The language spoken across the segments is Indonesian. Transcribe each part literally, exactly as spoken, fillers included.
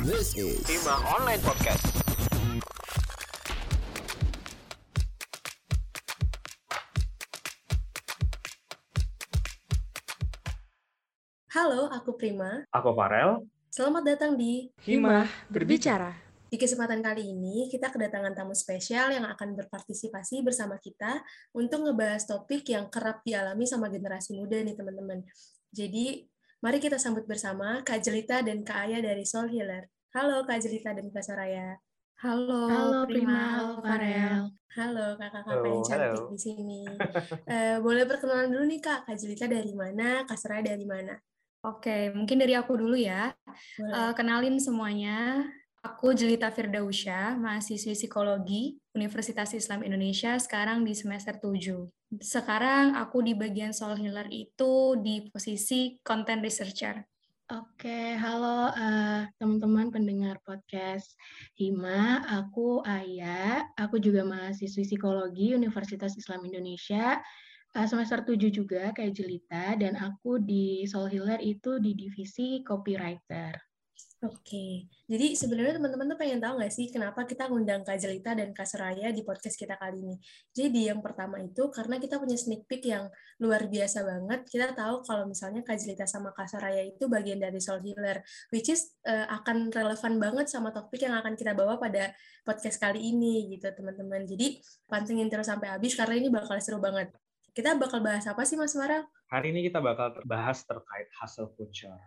This is Prima Online Podcast. Halo, aku Prima. Aku Farel. Selamat datang di Prima Berbicara. Di kesempatan kali ini, kita kedatangan tamu spesial yang akan berpartisipasi bersama kita untuk ngebahas topik yang kerap dialami sama generasi muda nih, teman-teman. Jadi, mari kita sambut bersama Kak Jelita dan Kak Aya dari Soul Healer. Halo Kak Jelita dan Kak Soraya. Halo, halo Prima, halo Farel. Halo kakak-kakak yang cantik di sini. uh, boleh perkenalan dulu nih Kak, Kak Jelita dari mana, Kak Soraya dari mana? Oke, mungkin dari aku dulu ya. Uh, kenalin semuanya, aku Jelita Firdausya, mahasiswi psikologi Universitas Islam Indonesia, sekarang di semester tujuh. Sekarang aku di bagian Soul Healer itu di posisi content researcher. Oke, halo uh, teman-teman pendengar podcast Hima, aku Aya, aku juga mahasiswi psikologi Universitas Islam Indonesia, uh, semester tujuh juga kayak Jelita, dan aku di Soul Healer itu di divisi copywriter. Oke, jadi sebenarnya teman-teman tuh pengen tahu nggak sih kenapa kita ngundang Kak Jelita dan Kak Soraya di podcast kita kali ini? Jadi yang pertama itu karena kita punya sneak peek yang luar biasa banget. Kita tahu kalau misalnya Kak Jelita sama Kak Soraya itu bagian dari Soul Healer, which is uh, akan relevan banget sama topik yang akan kita bawa pada podcast kali ini gitu teman-teman. Jadi pantengin terus sampai habis karena ini bakal seru banget. Kita bakal bahas apa sih Mas Farel? Hari ini kita bakal bahas terkait hustle culture.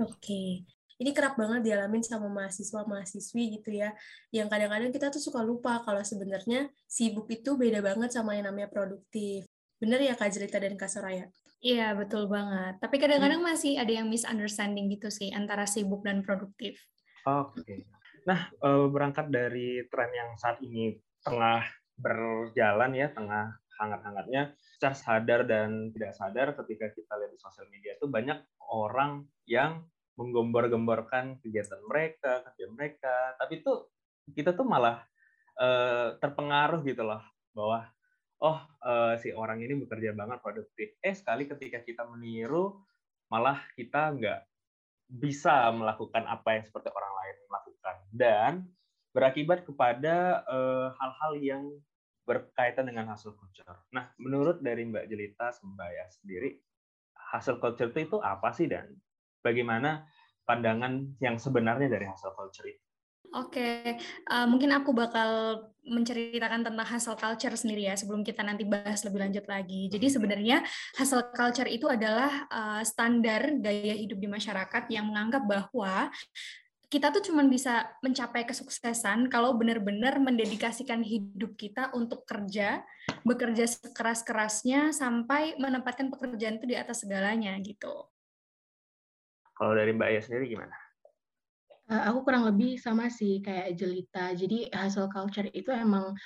Oke. Ini kerap banget dialamin sama mahasiswa-mahasiswi gitu ya, yang kadang-kadang kita tuh suka lupa kalau sebenarnya sibuk itu beda banget sama yang namanya produktif. Bener ya Kak Jelita dan Kak Soraya? Iya, betul banget. Tapi kadang-kadang masih ada yang misunderstanding gitu sih, antara sibuk dan produktif. Oke. Okay. Nah, berangkat dari tren yang saat ini tengah berjalan ya, tengah hangat-hangatnya, secara sadar dan tidak sadar ketika kita lihat di sosial media itu banyak orang yang menggembar-gemborkan kegiatan mereka, kerja mereka, tapi tuh kita tuh malah uh, terpengaruh gitu loh, bahwa oh uh, si orang ini bekerja banget produktif. Eh sekali ketika kita meniru, malah kita nggak bisa melakukan apa yang seperti orang lain melakukan dan berakibat kepada uh, hal-hal yang berkaitan dengan hustle culture. Nah, menurut dari Mbak Jelita Sembaya sendiri, hustle culture itu apa sih dan bagaimana pandangan yang sebenarnya dari hustle culture itu? Oke, okay. uh, mungkin aku bakal menceritakan tentang hustle culture sendiri ya, sebelum kita nanti bahas lebih lanjut lagi. Jadi sebenarnya hustle culture itu adalah uh, standar gaya hidup di masyarakat yang menganggap bahwa kita tuh cuma bisa mencapai kesuksesan kalau benar-benar mendedikasikan hidup kita untuk kerja, bekerja sekeras-kerasnya sampai menempatkan pekerjaan itu di atas segalanya gitu. Kalau dari Mbak Aya sendiri gimana? Aku kurang lebih sama sih kayak Jelita. Jadi hustle culture itu emang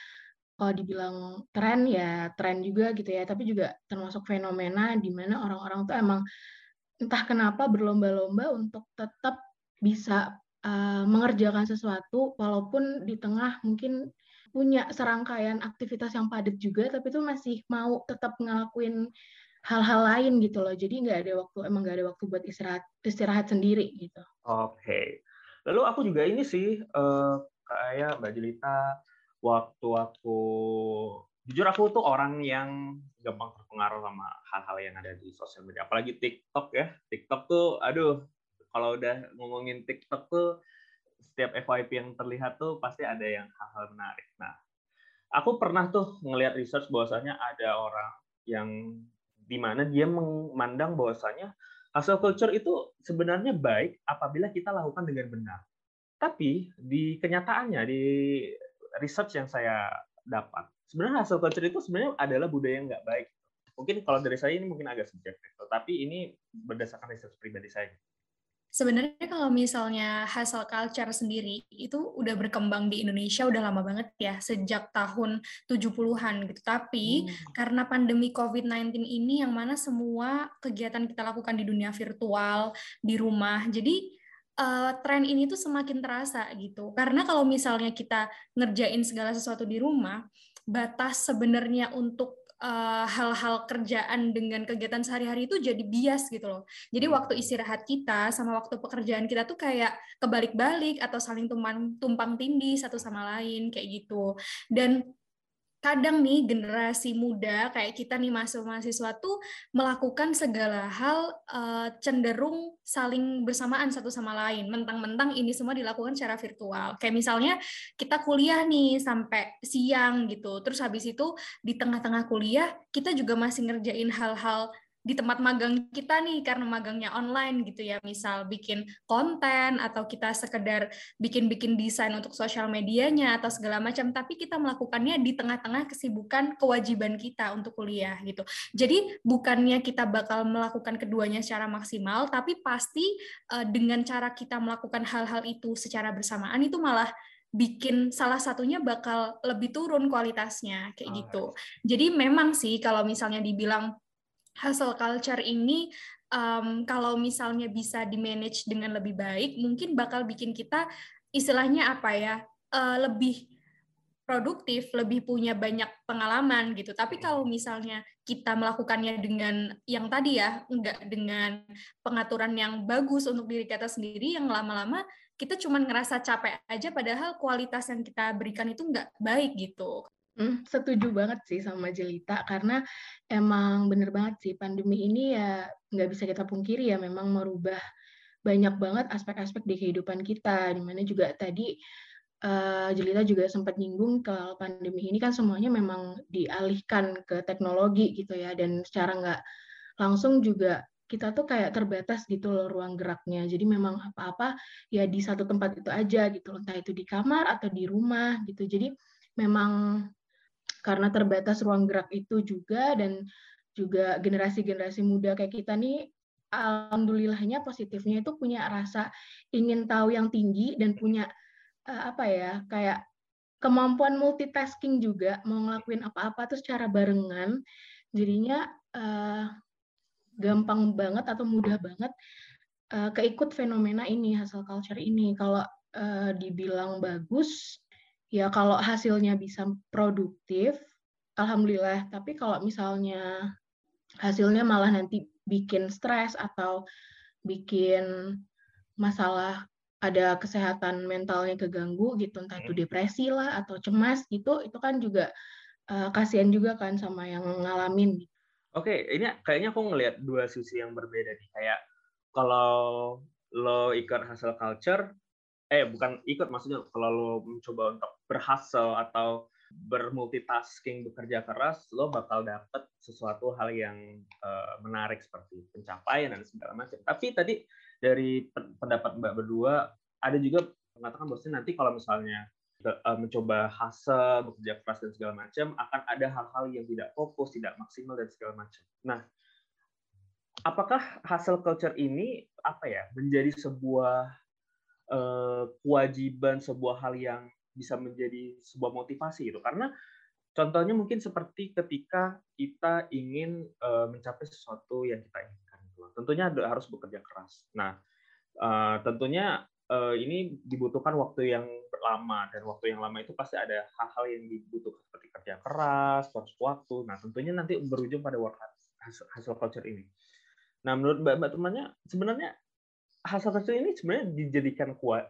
kalau dibilang tren ya tren juga gitu ya. Tapi juga termasuk fenomena di mana orang-orang tuh emang entah kenapa berlomba-lomba untuk tetap bisa uh, mengerjakan sesuatu walaupun di tengah mungkin punya serangkaian aktivitas yang padat juga, tapi tuh masih mau tetap ngelakuin hal-hal lain gitu loh, jadi nggak ada waktu, emang nggak ada waktu buat istirahat istirahat sendiri gitu. Oke, okay. Lalu aku juga ini sih uh, kayak Mbak Jelita, waktu aku jujur aku tuh orang yang gampang terpengaruh sama hal-hal yang ada di sosial media, apalagi TikTok ya. TikTok tuh, aduh, kalau udah ngomongin TikTok tuh setiap F Y P yang terlihat tuh pasti ada yang hal-hal menarik. Nah, aku pernah tuh ngelihat research bahwasannya ada orang yang di mana dia memandang bahwasannya hustle culture itu sebenarnya baik apabila kita lakukan dengan benar. Tapi di kenyataannya, di research yang saya dapat, sebenarnya hustle culture itu sebenarnya adalah budaya yang nggak baik. Mungkin kalau dari saya ini mungkin agak subjektif, tapi ini berdasarkan research pribadi saya. Sebenarnya kalau misalnya hustle culture sendiri itu udah berkembang di Indonesia udah lama banget ya, sejak tahun tujuh puluhan gitu. Tapi hmm. karena pandemi covid sembilan belas ini yang mana semua kegiatan kita lakukan di dunia virtual, di rumah. Jadi uh, tren ini tuh semakin terasa gitu. Karena kalau misalnya kita ngerjain segala sesuatu di rumah, batas sebenarnya untuk uh, hal-hal kerjaan dengan kegiatan sehari-hari itu jadi bias gitu loh. Jadi waktu istirahat kita sama waktu pekerjaan kita tuh kayak kebalik-balik atau saling tumpang tindih satu sama lain kayak gitu. Dan kadang nih generasi muda kayak kita nih masuk mahasiswa tuh melakukan segala hal uh, cenderung saling bersamaan satu sama lain, mentang-mentang ini semua dilakukan secara virtual. Kayak misalnya kita kuliah nih sampai siang gitu, terus habis itu di tengah-tengah kuliah kita juga masih ngerjain hal-hal di tempat magang kita nih, karena magangnya online gitu ya, misal bikin konten atau kita sekedar bikin-bikin desain untuk sosial medianya atau segala macam, tapi kita melakukannya di tengah-tengah kesibukan kewajiban kita untuk kuliah gitu. Jadi bukannya kita bakal melakukan keduanya secara maksimal, tapi pasti uh, dengan cara kita melakukan hal-hal itu secara bersamaan itu malah bikin salah satunya bakal lebih turun kualitasnya kayak gitu. Jadi memang sih kalau misalnya dibilang hustle culture ini um, kalau misalnya bisa di-manage dengan lebih baik, mungkin bakal bikin kita istilahnya apa ya, uh, lebih produktif, lebih punya banyak pengalaman gitu. Tapi kalau misalnya kita melakukannya dengan yang tadi ya, enggak dengan pengaturan yang bagus untuk diri kita sendiri, yang lama-lama kita cuma ngerasa capek aja padahal kualitas yang kita berikan itu enggak baik gitu. Hmm, setuju banget sih sama Jelita, karena emang bener banget sih pandemi ini ya nggak bisa kita pungkiri ya, memang merubah banyak banget aspek-aspek di kehidupan kita, dimana juga tadi uh, Jelita juga sempat nyinggung kalau pandemi ini kan semuanya memang dialihkan ke teknologi gitu ya, dan secara nggak langsung juga kita tuh kayak terbatas gitu loh ruang geraknya. Jadi memang apa-apa ya di satu tempat itu aja gitu, entah itu di kamar atau di rumah gitu. Jadi memang karena terbatas ruang gerak itu juga, dan juga generasi-generasi muda kayak kita nih, alhamdulillahnya positifnya itu punya rasa ingin tahu yang tinggi dan punya uh, apa ya, kayak kemampuan multitasking juga, mau ngelakuin apa-apa tuh secara barengan, jadinya uh, gampang banget atau mudah banget uh, keikut fenomena ini, hustle culture ini. Kalau uh, dibilang bagus, ya kalau hasilnya bisa produktif, alhamdulillah. Tapi kalau misalnya hasilnya malah nanti bikin stres atau bikin masalah, ada kesehatan mentalnya keganggu gitu, entah itu depresi lah atau cemas gitu, itu kan juga uh, kasihan juga kan sama yang ngalamin. Oke, ini kayaknya aku ngelihat dua sisi yang berbeda nih. Kayak kalau lo ikut hustle culture, Eh, bukan ikut, maksudnya kalau lo mencoba untuk berhasil atau bermultitasking, bekerja keras, lo bakal dapet sesuatu hal yang uh, menarik seperti pencapaian dan segala macam. Tapi tadi dari pendapat Mbak berdua, ada juga mengatakan bahwa nanti kalau misalnya uh, mencoba hustle, bekerja keras dan segala macam, akan ada hal-hal yang tidak fokus, tidak maksimal dan segala macam. Nah, apakah hustle culture ini apa ya, menjadi sebuah kewajiban, sebuah hal yang bisa menjadi sebuah motivasi gitu? Karena contohnya mungkin seperti ketika kita ingin mencapai sesuatu yang kita inginkan, tentunya harus bekerja keras. Nah, tentunya ini dibutuhkan waktu yang lama, dan waktu yang lama itu pasti ada hal-hal yang dibutuhkan seperti kerja keras, terus waktu. Nah, tentunya nanti berujung pada work hustle culture ini. Nah, menurut Mbak-mbak temannya, sebenarnya hustle culture ini sebenarnya dijadikan kuat,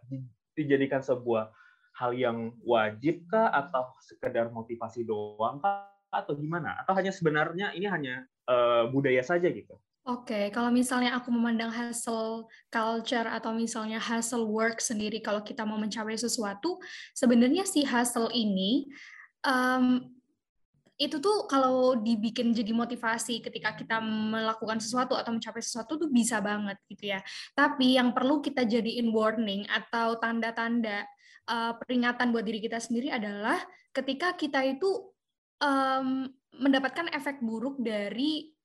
dijadikan sebuah hal yang wajib kah, atau sekedar motivasi doang kah, atau gimana? Atau hanya sebenarnya ini hanya uh, budaya saja gitu? Oke, okay, kalau misalnya aku memandang hustle culture atau misalnya hustle work sendiri, kalau kita mau mencapai sesuatu, sebenarnya si hustle ini um, itu tuh kalau dibikin jadi motivasi ketika kita melakukan sesuatu atau mencapai sesuatu tuh bisa banget gitu ya. Tapi yang perlu kita jadiin warning atau tanda-tanda uh, peringatan buat diri kita sendiri adalah ketika kita itu um, mendapatkan efek buruk dari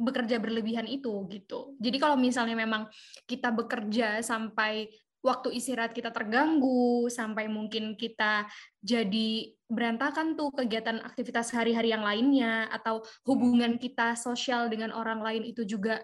bekerja berlebihan itu gitu. Jadi kalau misalnya memang kita bekerja sampai waktu istirahat kita terganggu, sampai mungkin kita jadi berantakan tuh kegiatan aktivitas sehari-hari yang lainnya, atau hubungan kita sosial dengan orang lain itu juga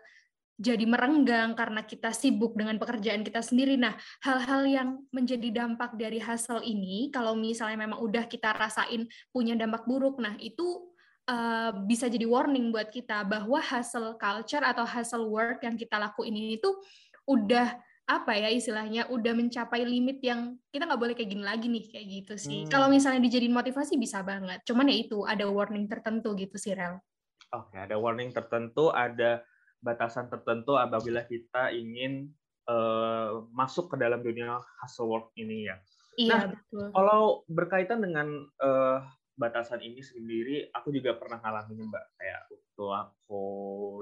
jadi merenggang karena kita sibuk dengan pekerjaan kita sendiri. Nah, hal-hal yang menjadi dampak dari hustle ini, kalau misalnya memang udah kita rasain punya dampak buruk, nah itu uh, bisa jadi warning buat kita bahwa hustle culture atau hustle work yang kita lakuin ini tuh udah apa ya istilahnya, udah mencapai limit yang kita nggak boleh kayak gini lagi nih, kayak gitu sih. Hmm. Kalau misalnya dijadiin motivasi bisa banget, cuman ya itu ada warning tertentu gitu sih, Rel. Oke, okay, ada warning tertentu, ada batasan tertentu apabila kita ingin uh, masuk ke dalam dunia hustle work ini ya. Iya, nah, betul. Kalau berkaitan dengan uh, batasan ini sendiri, aku juga pernah ngalamin, Mbak. Kayak waktu aku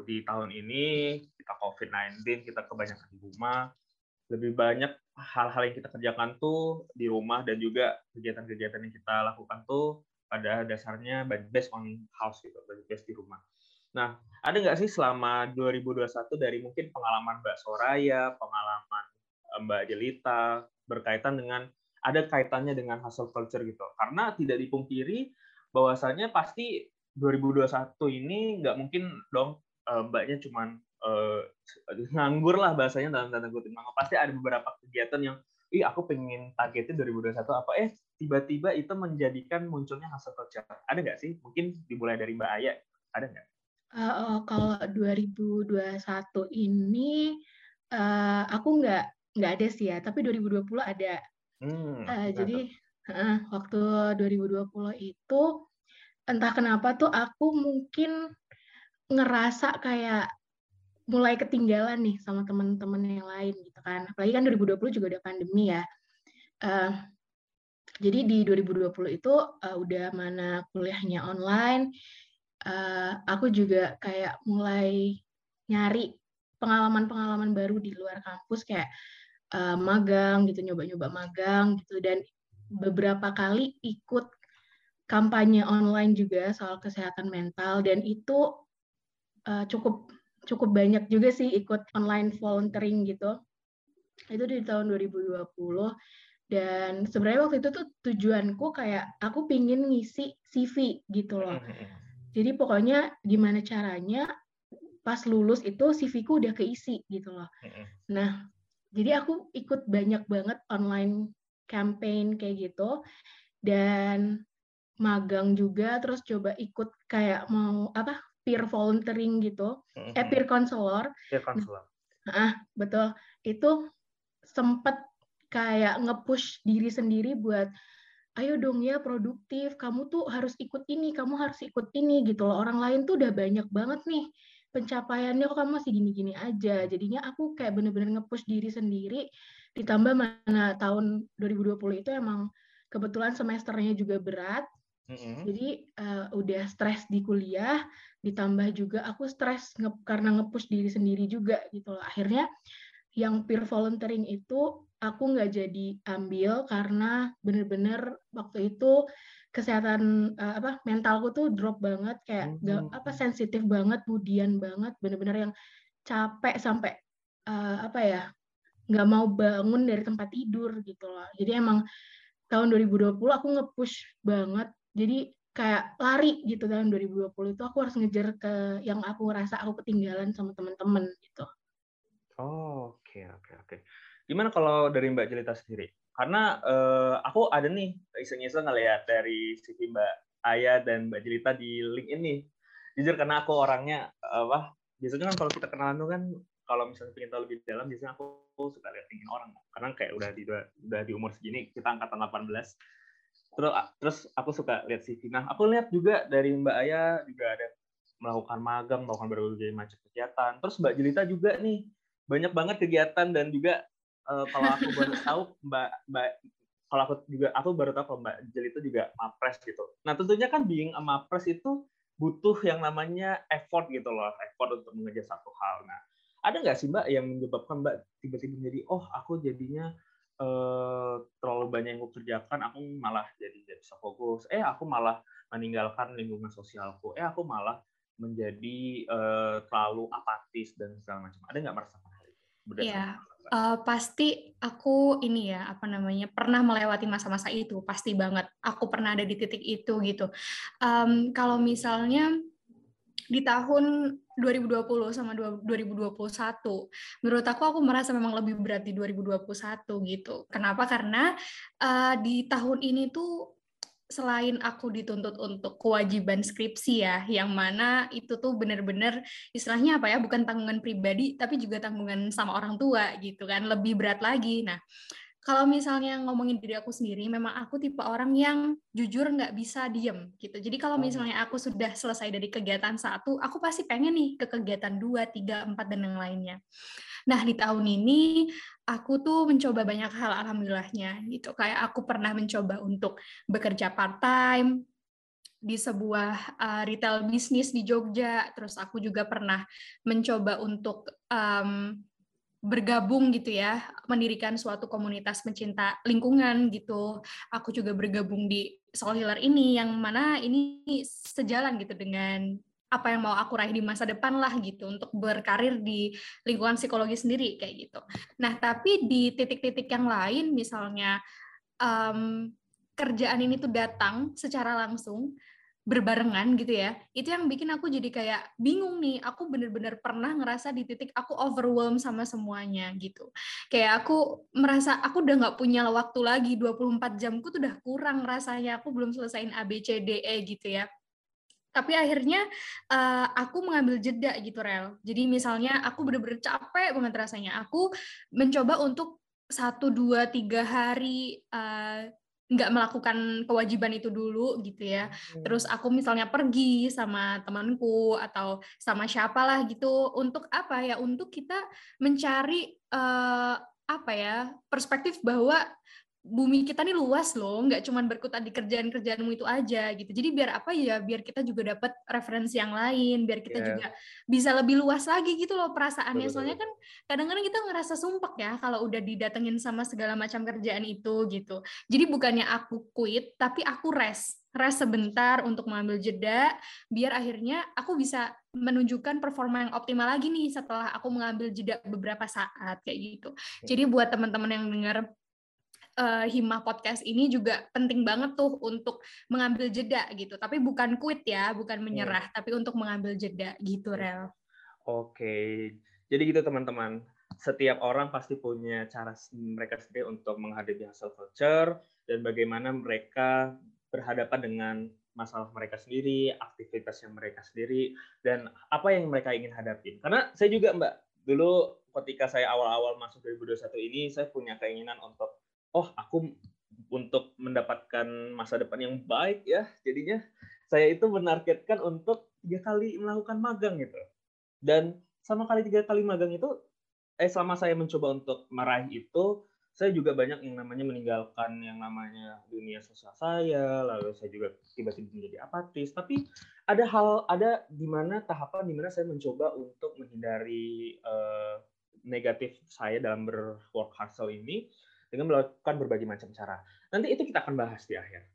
di tahun ini, kita covid sembilan belas, kita kebanyakan di rumah. Lebih banyak hal-hal yang kita kerjakan tuh di rumah, dan juga kegiatan-kegiatan yang kita lakukan tuh pada dasarnya based on house gitu, based di rumah. Nah, ada nggak sih selama dua ribu dua puluh satu dari mungkin pengalaman Mbak Soraya, pengalaman Mbak Jelita, berkaitan dengan ada kaitannya dengan hustle culture gitu. Karena tidak dipungkiri bahwasannya pasti dua ribu dua puluh satu ini nggak mungkin dong mbaknya cuman uh, nganggur lah bahasanya dalam tanda kutip. Pasti ada beberapa kegiatan yang, ih aku pengen targetin dua ribu dua puluh satu apa, eh tiba-tiba itu menjadikan munculnya hustle culture. Ada nggak sih? Mungkin dimulai dari Mbak Aya, ada nggak? Uh, kalau dua ribu dua puluh satu ini uh, aku nggak nggak ada sih ya, tapi dua ribu dua puluh ada. Hmm, uh, jadi uh, waktu dua ribu dua puluh itu entah kenapa tuh aku mungkin ngerasa kayak mulai ketinggalan nih sama teman-teman yang lain gitu kan. Apalagi kan dua ribu dua puluh juga udah pandemi ya. Uh, jadi di dua ribu dua puluh itu uh, udah mana kuliahnya online. Uh, aku juga kayak mulai nyari pengalaman-pengalaman baru di luar kampus kayak Uh, magang gitu, nyoba-nyoba magang gitu, dan beberapa kali ikut kampanye online juga soal kesehatan mental, dan itu uh, cukup cukup banyak juga sih ikut online volunteering gitu. Itu di tahun dua ribu dua puluh, dan sebenarnya waktu itu tuh tujuanku kayak aku pingin ngisi C V gitu loh. Jadi pokoknya gimana caranya pas lulus itu C V-ku udah keisi gitu loh. Nah, jadi aku ikut banyak banget online campaign kayak gitu, dan magang juga, terus coba ikut kayak mau apa peer volunteering gitu, mm-hmm. eh peer counselor. Peer counselor. Nah, ah betul, itu sempet kayak nge-push diri sendiri buat, ayo dong ya produktif, kamu tuh harus ikut ini, kamu harus ikut ini gitu loh. Orang lain tuh udah banyak banget nih pencapaiannya, kok kamu masih gini-gini aja. Jadinya aku kayak bener-bener nge-push diri sendiri, ditambah mana tahun dua ribu dua puluh itu emang kebetulan semesternya juga berat, mm-hmm. jadi uh, udah stres di kuliah, ditambah juga aku stres nge- karena nge-push diri sendiri juga gitu loh. Akhirnya yang peer volunteering itu aku nggak jadi ambil karena bener-bener waktu itu kesehatan uh, apa mentalku tuh drop banget, kayak mm-hmm. gak, apa sensitif banget, budian banget, bener-bener yang capek sampai uh, apa ya nggak mau bangun dari tempat tidur gitu loh. Jadi emang tahun dua ribu dua puluh aku nge-push banget, jadi kayak lari gitu. Tahun dua ribu dua puluh itu aku harus ngejar ke yang aku rasa aku ketinggalan sama teman-teman gitu. Oh, oke okay, oke okay, oke okay. Gimana kalau dari Mbak Jelita sendiri? Karena uh, aku ada nih iseng-iseng ngeliat dari sisi Mbak Aya dan Mbak Jelita di LinkedIn nih. Jujur karena aku orangnya uh, wah, biasanya kan kalau kita kenalan tuh kan kalau misalnya pengen tahu lebih dalam biasanya aku suka lihat LinkedIn orang. Karena kayak udah di udah di umur segini, kita angkatan delapan belas. Terus terus aku suka lihat C V. Nah, aku lihat juga dari Mbak Aya juga ada melakukan magang, melakukan berbagai macam kegiatan. Terus Mbak Jelita juga nih banyak banget kegiatan, dan juga Uh, kalau aku baru tahu Mbak Mbak kalau aku juga aku baru tahu kalau Mbak Jelita juga mapres gitu. Nah, tentunya kan being a mapres itu butuh yang namanya effort gitu loh, effort untuk mengejar satu hal. Nah, ada nggak sih Mbak yang menyebabkan Mbak tiba-tiba menjadi, oh aku jadinya uh, terlalu banyak yang aku kerjakan, aku malah jadi nggak bisa fokus. Eh aku malah meninggalkan lingkungan sosialku. Eh aku malah menjadi uh, terlalu apatis dan segala macam. Ada nggak merasakan hal itu? Iya. Uh, pasti aku ini ya apa namanya pernah melewati masa-masa itu, pasti banget aku pernah ada di titik itu gitu. Um, kalau misalnya di tahun dua ribu dua puluh sama dua ribu dua puluh satu, menurut aku aku merasa memang lebih berat di dua ribu dua puluh satu gitu. Kenapa? Karena uh, di tahun ini tuh selain aku dituntut untuk kewajiban skripsi ya, yang mana itu tuh benar-benar istilahnya apa ya, bukan tanggungan pribadi, tapi juga tanggungan sama orang tua gitu kan, lebih berat lagi. Nah, kalau misalnya ngomongin diri aku sendiri, memang aku tipe orang yang jujur nggak bisa diem gitu. Jadi kalau misalnya aku sudah selesai dari kegiatan satu, aku pasti pengen nih ke kegiatan dua, tiga, empat, dan yang lainnya. Nah, di tahun ini aku tuh mencoba banyak hal, alhamdulillahnya gitu. Kayak aku pernah mencoba untuk bekerja part-time di sebuah uh, retail bisnis di Jogja. Terus aku juga pernah mencoba untuk... Um, bergabung gitu ya, mendirikan suatu komunitas pencinta lingkungan gitu. Aku juga bergabung di Soul Healer ini, yang mana ini sejalan gitu dengan apa yang mau aku raih di masa depan lah gitu, untuk berkarir di lingkungan psikologi sendiri kayak gitu. Nah, tapi di titik-titik yang lain, misalnya um, kerjaan ini tuh datang secara langsung, berbarengan gitu ya, itu yang bikin aku jadi kayak bingung nih. Aku bener-bener pernah ngerasa di titik aku overwhelmed sama semuanya gitu. Kayak aku merasa aku udah gak punya waktu lagi, dua puluh empat jamku tuh udah kurang rasanya, aku belum selesain A B C D E gitu ya. Tapi akhirnya uh, aku mengambil jeda gitu, Rel. Jadi misalnya aku bener-bener capek banget rasanya, aku mencoba untuk satu, dua, tiga hari uh, nggak melakukan kewajiban itu dulu gitu ya. Terus aku misalnya pergi sama temanku atau sama siapalah gitu, untuk apa ya, untuk kita mencari eh, apa ya, perspektif bahwa bumi kita nih luas loh, nggak cuma berkutat di kerjaan-kerjaanmu itu aja gitu. Jadi biar apa ya, biar kita juga dapat referensi yang lain, biar kita yeah. juga bisa lebih luas lagi gitu loh perasaannya. Betul. Soalnya kan kadang-kadang kita ngerasa sumpek ya kalau udah didatengin sama segala macam kerjaan itu gitu. Jadi bukannya aku quit, tapi aku rest. Rest sebentar untuk mengambil jeda, biar akhirnya aku bisa menunjukkan performa yang optimal lagi nih setelah aku mengambil jeda beberapa saat kayak gitu. Jadi buat teman-teman yang dengar Uh, Himah podcast ini juga penting banget tuh untuk mengambil jeda gitu, tapi bukan quit ya, bukan menyerah, yeah. tapi untuk mengambil jeda gitu, Rel. Oke, okay. Jadi gitu teman-teman, setiap orang pasti punya cara mereka sendiri untuk menghadapi hustle culture dan bagaimana mereka berhadapan dengan masalah mereka sendiri, aktivitasnya mereka sendiri, dan apa yang mereka ingin hadapin. Karena saya juga, Mbak, dulu ketika saya awal-awal masuk dua ribu dua puluh satu ini, saya punya keinginan untuk oh, aku untuk mendapatkan masa depan yang baik ya. Jadinya saya itu menargetkan untuk tiga kali melakukan magang gitu. Dan sama kali tiga kali magang itu, eh selama saya mencoba untuk meraih itu, saya juga banyak yang namanya meninggalkan yang namanya dunia sosial saya. Lalu saya juga tiba-tiba menjadi apatis. Tapi ada hal, ada di mana tahapan di mana saya mencoba untuk menghindari eh, negatif saya dalam ber-work hustle ini, dengan melakukan berbagai macam cara. Nanti itu kita akan bahas di akhir.